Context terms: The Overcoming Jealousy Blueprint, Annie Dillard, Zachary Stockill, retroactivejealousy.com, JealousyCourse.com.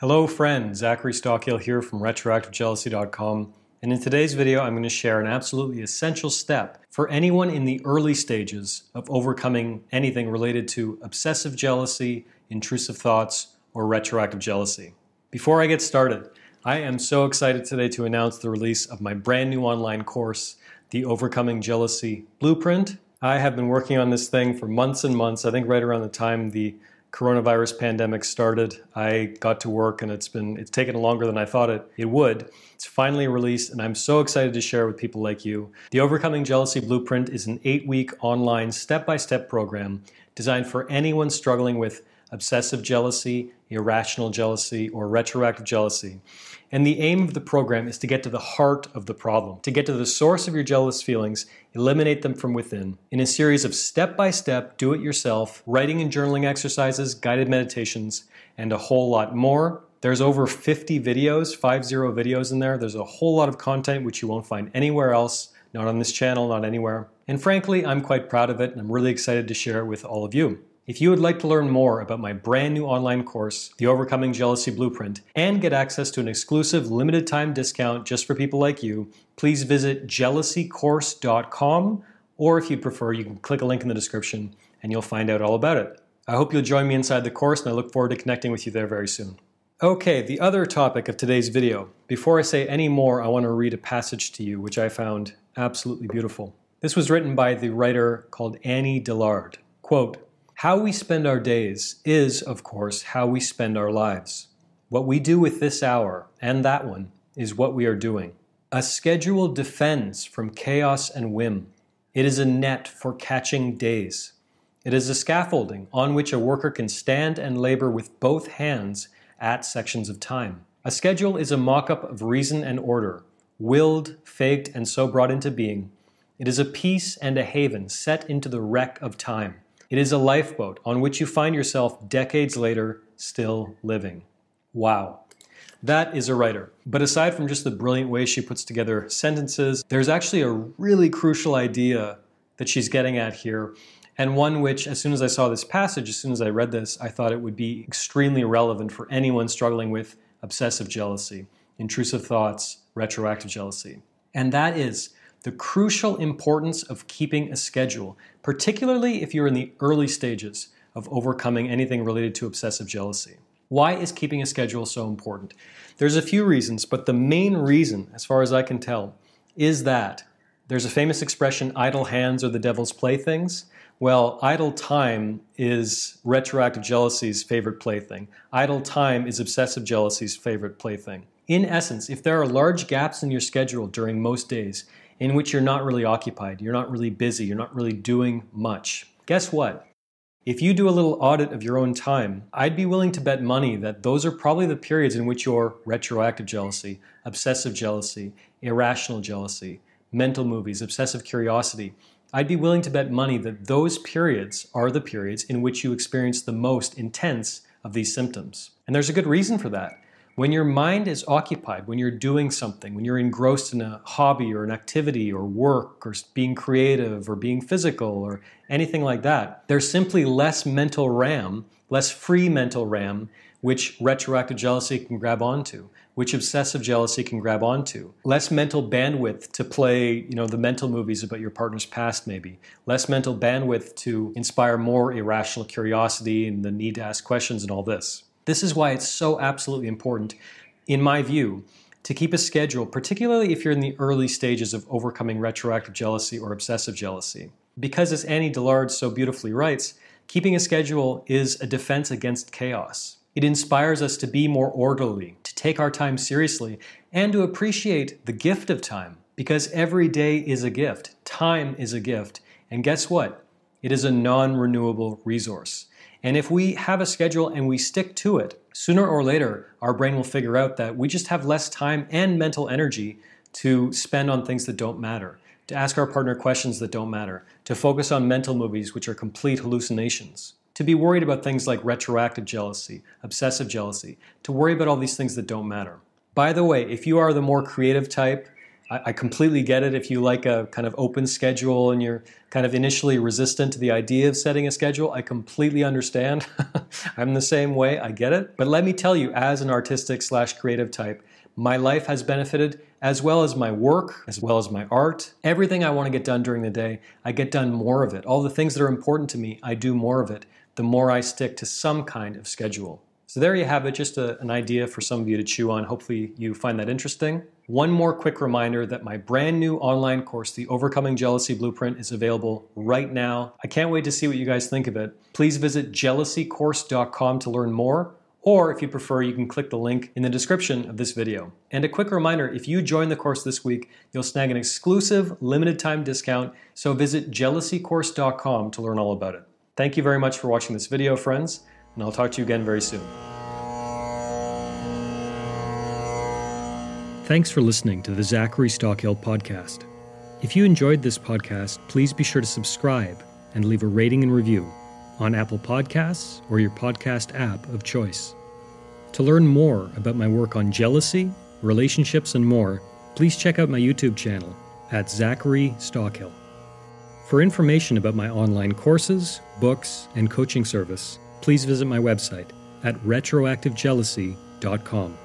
Hello friends, Zachary Stockill here from retroactivejealousy.com, and in today's video I'm going to share an absolutely essential step for anyone in the early stages of overcoming anything related to obsessive jealousy, intrusive thoughts, or retroactive jealousy. Before I get started, I am so excited today to announce the release of my brand new online course, The Overcoming Jealousy Blueprint. I have been working on this thing for months and months. I think right around the time the coronavirus pandemic started, I got to work, and it's taken longer than I thought it would. It's finally released, and I'm so excited to share with people like you. The Overcoming Jealousy Blueprint is an 8-week online step-by-step program designed for anyone struggling with obsessive jealousy, irrational jealousy, or retroactive jealousy. And the aim of the program is to get to the heart of the problem, to get to the source of your jealous feelings, eliminate them from within, in a series of step-by-step, do-it-yourself, writing and journaling exercises, guided meditations, and a whole lot more. There's over 50 videos, 50 videos in there. There's a whole lot of content which you won't find anywhere else, not on this channel, not anywhere. And frankly, I'm quite proud of it, and I'm really excited to share it with all of you. If you would like to learn more about my brand new online course, The Overcoming Jealousy Blueprint, and get access to an exclusive limited time discount just for people like you, please visit JealousyCourse.com, or if you prefer, you can click a link in the description and you'll find out all about it. I hope you'll join me inside the course, and I look forward to connecting with you there very soon. Okay, the other topic of today's video. Before I say any more, I want to read a passage to you which I found absolutely beautiful. This was written by the writer called Annie Dillard. Quote, "How we spend our days is, of course, how we spend our lives. What we do with this hour and that one is what we are doing. A schedule defends from chaos and whim. It is a net for catching days. It is a scaffolding on which a worker can stand and labor with both hands at sections of time. A schedule is a mock-up of reason and order, willed, faked, and so brought into being. It is a peace and a haven set into the wreck of time. It is a lifeboat on which you find yourself decades later still living." Wow. That is a writer. But aside from just the brilliant way she puts together sentences, there's actually a really crucial idea that she's getting at here, and one which, as soon as I saw this passage, as soon as I read this, I thought it would be extremely relevant for anyone struggling with obsessive jealousy, intrusive thoughts, retroactive jealousy. And that is the crucial importance of keeping a schedule, particularly if you're in the early stages of overcoming anything related to obsessive jealousy. Why is keeping a schedule so important? There's a few reasons, but the main reason, as far as I can tell, is that there's a famous expression, idle hands are the devil's playthings. Well, idle time is retroactive jealousy's favorite plaything. Idle time is obsessive jealousy's favorite plaything. In essence, if there are large gaps in your schedule during most days in which you're not really occupied, you're not really busy, you're not really doing much, guess what? If you do a little audit of your own time, I'd be willing to bet money that those are probably the periods in which your retroactive jealousy, obsessive jealousy, irrational jealousy, mental movies, obsessive curiosity, I'd be willing to bet money that those periods are the periods in which you experience the most intense of these symptoms. And there's a good reason for that. When your mind is occupied, when you're doing something, when you're engrossed in a hobby or an activity or work or being creative or being physical or anything like that, there's simply less mental RAM, less free mental RAM, which retroactive jealousy can grab onto, which obsessive jealousy can grab onto. Less mental bandwidth to play, the mental movies about your partner's past maybe. Less mental bandwidth to inspire more irrational curiosity and the need to ask questions and all this. This is why it's so absolutely important, in my view, to keep a schedule, particularly if you're in the early stages of overcoming retroactive jealousy or obsessive jealousy. Because as Annie Dillard so beautifully writes, keeping a schedule is a defense against chaos. It inspires us to be more orderly, to take our time seriously, and to appreciate the gift of time. Because every day is a gift. Time is a gift. And guess what? It is a non-renewable resource. And if we have a schedule and we stick to it, sooner or later, our brain will figure out that we just have less time and mental energy to spend on things that don't matter, to ask our partner questions that don't matter, to focus on mental movies which are complete hallucinations, to be worried about things like retroactive jealousy, obsessive jealousy, to worry about all these things that don't matter. By the way, if you are the more creative type, I completely get it if you like a kind of open schedule and you're kind of initially resistant to the idea of setting a schedule. I completely understand. I'm the same way. I get it. But let me tell you, as an artistic / creative type, my life has benefited, as well as my work, as well as my art. Everything I want to get done during the day, I get done more of it. All the things that are important to me, I do more of it, the more I stick to some kind of schedule. So there you have it, just an idea for some of you to chew on. Hopefully you find that interesting. One more quick reminder that my brand new online course, The Overcoming Jealousy Blueprint, is available right now. I can't wait to see what you guys think of it. Please visit JealousyCourse.com to learn more. Or if you prefer, you can click the link in the description of this video. And a quick reminder, if you join the course this week, you'll snag an exclusive limited time discount. So visit JealousyCourse.com to learn all about it. Thank you very much for watching this video, friends, and I'll talk to you again very soon. Thanks for listening to the Zachary Stockill podcast. If you enjoyed this podcast, please be sure to subscribe and leave a rating and review on Apple Podcasts or your podcast app of choice. To learn more about my work on jealousy, relationships, and more, please check out my YouTube channel at Zachary Stockill. For information about my online courses, books, and coaching service, please visit my website at retroactivejealousy.com.